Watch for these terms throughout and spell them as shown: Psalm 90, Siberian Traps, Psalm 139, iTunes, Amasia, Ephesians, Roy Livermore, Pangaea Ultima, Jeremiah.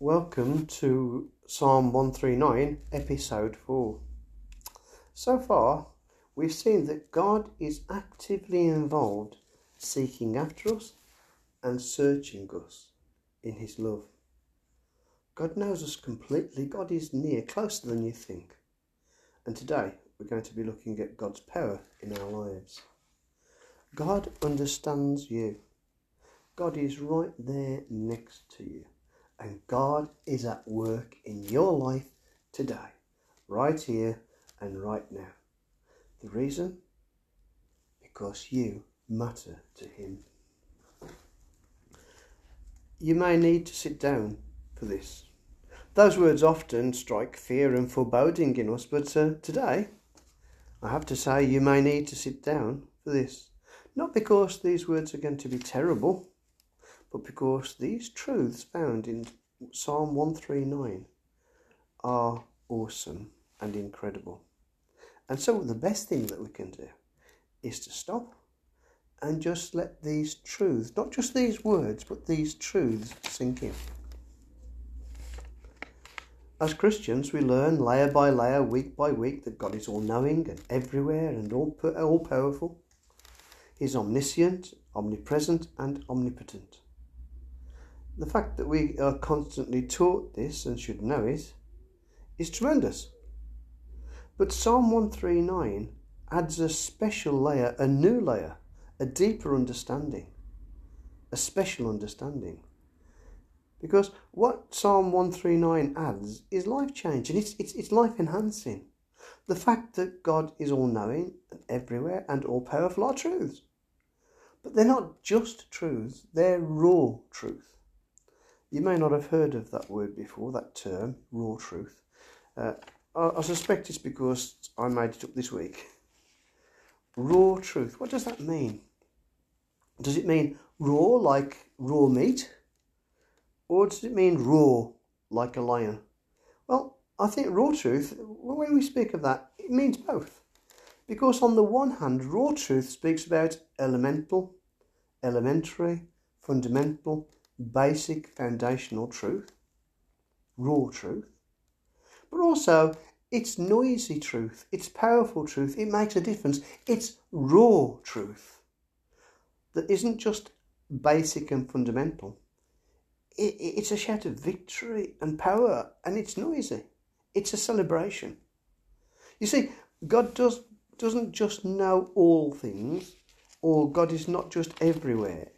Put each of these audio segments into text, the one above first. Welcome to Psalm 139, Episode 4. So far, we've seen that God is actively involved, seeking after us and searching us in his love. God knows us completely. God is near, closer than you think. And today, we're going to be looking at God's power in our lives. God understands you. God is right there next to you. And God is at work in your life today, right here and right now. The reason? Because you matter to him. You may need to sit down for this. Those words often strike fear and foreboding in us, but today I have to say you may need to sit down for this. Not because these words are going to be terrible, but because these truths found in Psalm 139 are awesome and incredible. And so the best thing that we can do is to stop and just let these truths, not just these words, but these truths sink in. As Christians, we learn layer by layer, week by week, that God is all-knowing and everywhere and all-powerful. He's omniscient, omnipresent and omnipotent. The fact that we are constantly taught this and should know it is tremendous. But Psalm 139 adds a special layer, a new layer, a deeper understanding, a special understanding. Because what Psalm 139 adds is life-changing, it's life-enhancing. The fact that God is all-knowing and everywhere and all-powerful are truths. But they're not just truths, they're raw truth. You may not have heard of that word before, that term, raw truth. I suspect it's because I made it up this week. Raw truth, what does that mean? Does it mean raw, like raw meat? Or does it mean raw, like a lion? Well, I think raw truth, when we speak of that, it means both. Because on the one hand, raw truth speaks about elemental, elementary, fundamental, basic foundational truth, raw truth, but also it's noisy truth, it's powerful truth, it makes a difference, it's raw truth that isn't just basic and fundamental, it's a shout of victory and power, and it's noisy, it's a celebration. You see, God doesn't just know all things, or God is not just everywhere.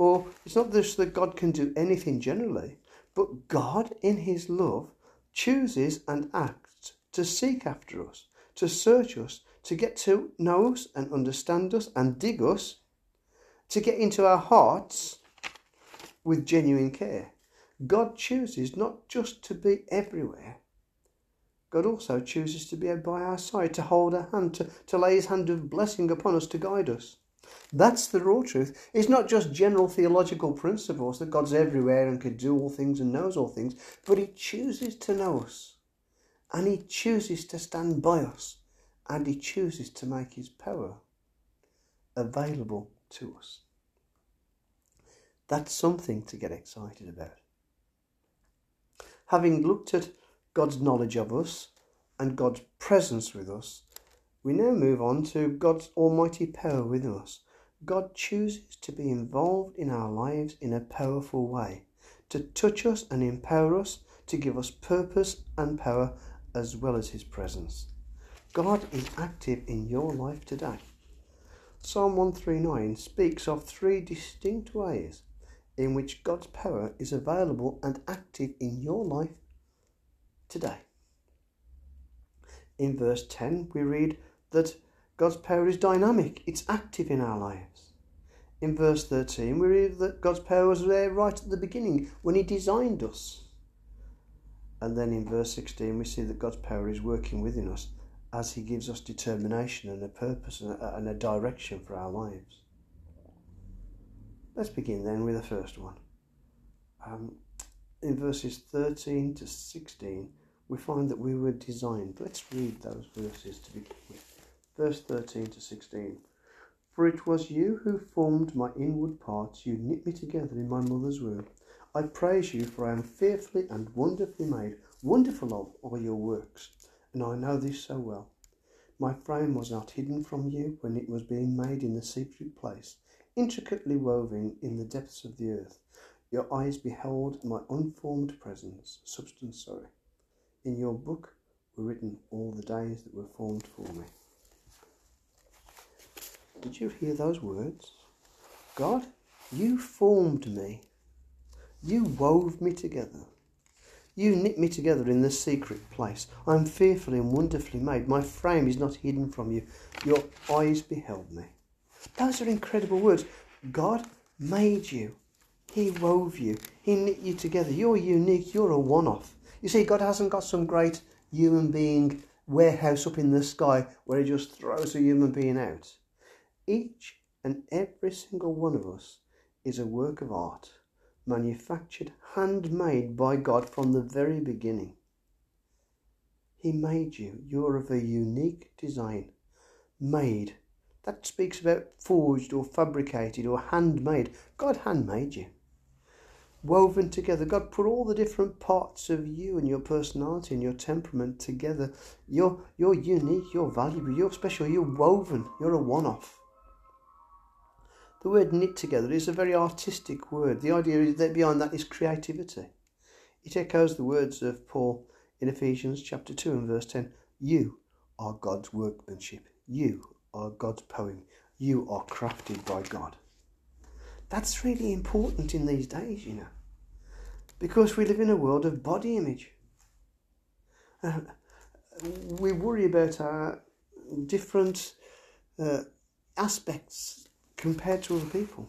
Or it's not just that God can do anything generally, but God in his love chooses and acts to seek after us, to search us, to get to know us and understand us and dig us, to get into our hearts with genuine care. God chooses not just to be everywhere. God also chooses to be by our side, to hold our hand, to lay his hand of blessing upon us, to guide us. That's the raw truth. It's not just general theological principles that God's everywhere and can do all things and knows all things, but he chooses to know us, and he chooses to stand by us, and he chooses to make his power available to us. That's something to get excited about. Having looked at God's knowledge of us and God's presence with us, we now move on to God's almighty power within us. God chooses to be involved in our lives in a powerful way, to touch us and empower us, to give us purpose and power as well as his presence. God is active in your life today. Psalm 139 speaks of three distinct ways in which God's power is available and active in your life today. In verse 10, we read that God's power is dynamic, it's active in our lives. In verse 13, we read that God's power was there right at the beginning when he designed us. And then in verse 16, we see that God's power is working within us as he gives us determination and a purpose and a direction for our lives. Let's begin then with the first one. In verses 13 to 16, we find that we were designed. Let's read those verses to begin with. Verse 13 to 16. For it was you who formed my inward parts. You knit me together in my mother's womb. I praise you, for I am fearfully and wonderfully made. Wonderful are your works, and I know this so well. My frame was not hidden from you when it was being made in the secret place, intricately woven in the depths of the earth. Your eyes beheld my unformed substance. In your book were written all the days that were formed for me. Did you hear those words? God, you formed me. You wove me together. You knit me together in the secret place. I am fearfully and wonderfully made. My frame is not hidden from you. Your eyes beheld me. Those are incredible words. God made you. He wove you. He knit you together. You're unique. You're a one-off. You see, God hasn't got some great human being warehouse up in the sky where he just throws a human being out. Each and every single one of us is a work of art, manufactured, handmade by God from the very beginning. He made you. You're of a unique design. Made. That speaks about forged or fabricated or handmade. God handmade you. Woven together. God put all the different parts of you and your personality and your temperament together. You're unique, you're valuable, you're special, you're woven, you're a one-off. The word knit together is a very artistic word. The idea is that behind that is creativity. It echoes the words of Paul in Ephesians chapter 2 and verse 10. You are God's workmanship. You are God's poem. You are crafted by God. That's really important in these days, you know, because we live in a world of body image. We worry about our different aspects compared to other people.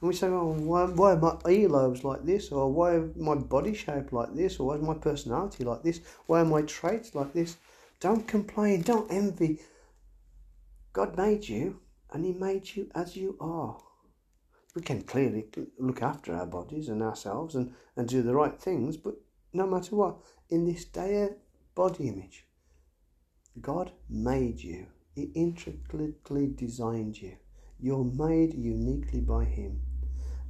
And we say, oh, why are my earlobes like this? Or why are my body shape like this? Or why is my personality like this? Why are my traits like this? Don't complain. Don't envy. God made you, and he made you as you are. We can clearly look after our bodies and ourselves and do the right things, but no matter what, in this day of body image, God made you. He intricately designed you. You're made uniquely by him.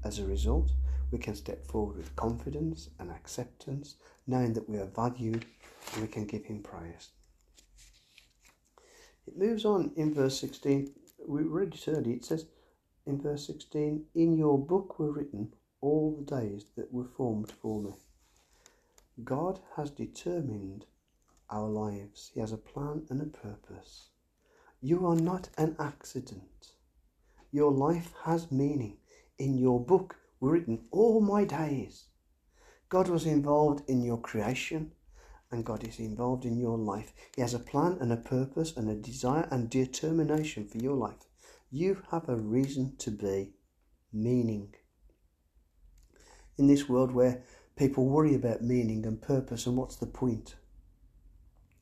As a result, we can step forward with confidence and acceptance, knowing that we are valued and we can give him praise. It moves on in verse 16. We read it earlier. It says, in verse 16, in your book were written all the days that were formed for me. God has determined our lives. He has a plan and a purpose. You are not an accident. Your life has meaning. In your book were written all my days. God was involved in your creation, and God is involved in your life. He has a plan and a purpose and a desire and determination for your life. You have a reason to be, meaning. In this world where people worry about meaning and purpose and what's the point,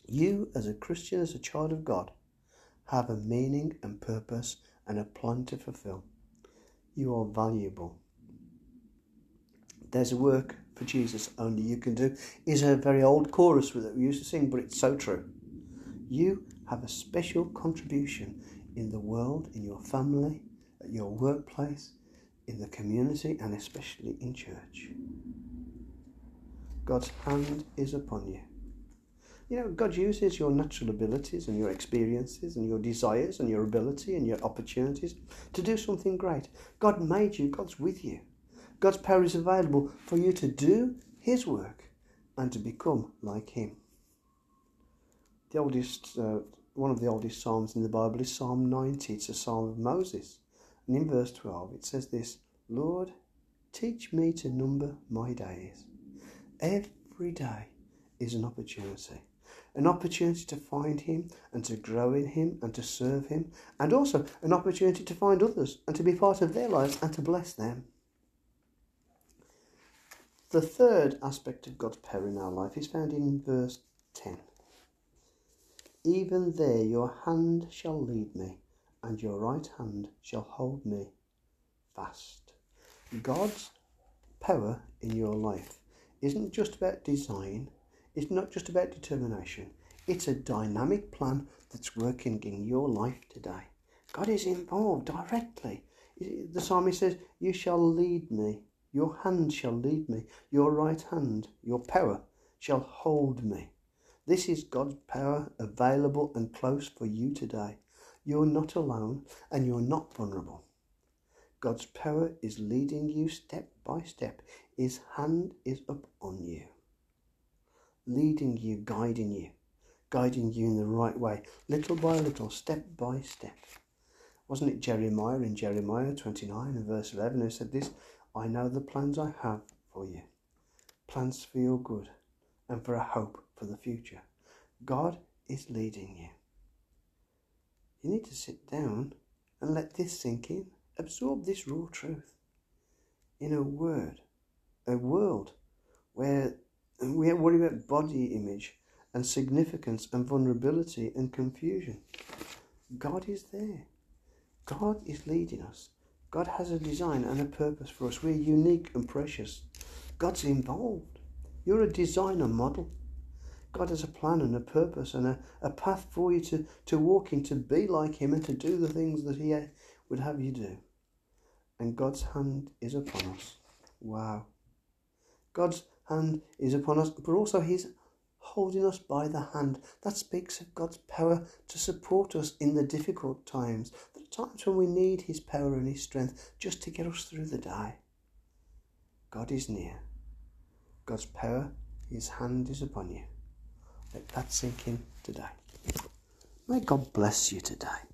you as a Christian, as a child of God, have a meaning and purpose and a plan to fulfill. You are valuable. There's a work for Jesus only you can do. It's a very old chorus that we used to sing, but it's so true. You have a special contribution in the world, in your family, at your workplace, in the community, and especially in church. God's hand is upon you. You know, God uses your natural abilities and your experiences and your desires and your ability and your opportunities to do something great. God made you. God's with you. God's power is available for you to do his work and to become like him. The oldest One of the oldest psalms in the Bible is Psalm 90. It's a psalm of Moses. And in verse 12 it says this, Lord, teach me to number my days. Every day is an opportunity. An opportunity to find him and to grow in him and to serve him. And also an opportunity to find others and to be part of their lives and to bless them. The third aspect of God's power in our life is found in verse 10. Even there your hand shall lead me, and your right hand shall hold me fast. God's power in your life isn't just about design. It's not just about determination. It's a dynamic plan that's working in your life today. God is involved directly. The psalmist says, you shall lead me Your hand shall lead me, your right hand, your power shall hold me. This is God's power available and close for you today. You're not alone and you're not vulnerable. God's power is leading you step by step. His hand is up on you, leading you, guiding you in the right way, little by little, step by step. Wasn't it Jeremiah in Jeremiah 29 and verse 11 who said this? I know the plans I have for you, plans for your good and for a hope for the future. God is leading you. You need to sit down and let this sink in. Absorb this raw truth. In a world where we worry about body image and significance and vulnerability and confusion, God is there. God is leading us. God has a design and a purpose for us. We're unique and precious. God's involved. You're a designer model. God has a plan and a purpose and a path for you to walk in, to be like him and to do the things that he would have you do. And God's hand is upon us. Wow. God's hand is upon us, but also he's holding us by the hand. That speaks of God's power to support us in the difficult times. There are times when we need his power and his strength just to get us through the day. God is near. God's power, his hand is upon you. Let that sink in today. May God bless you today.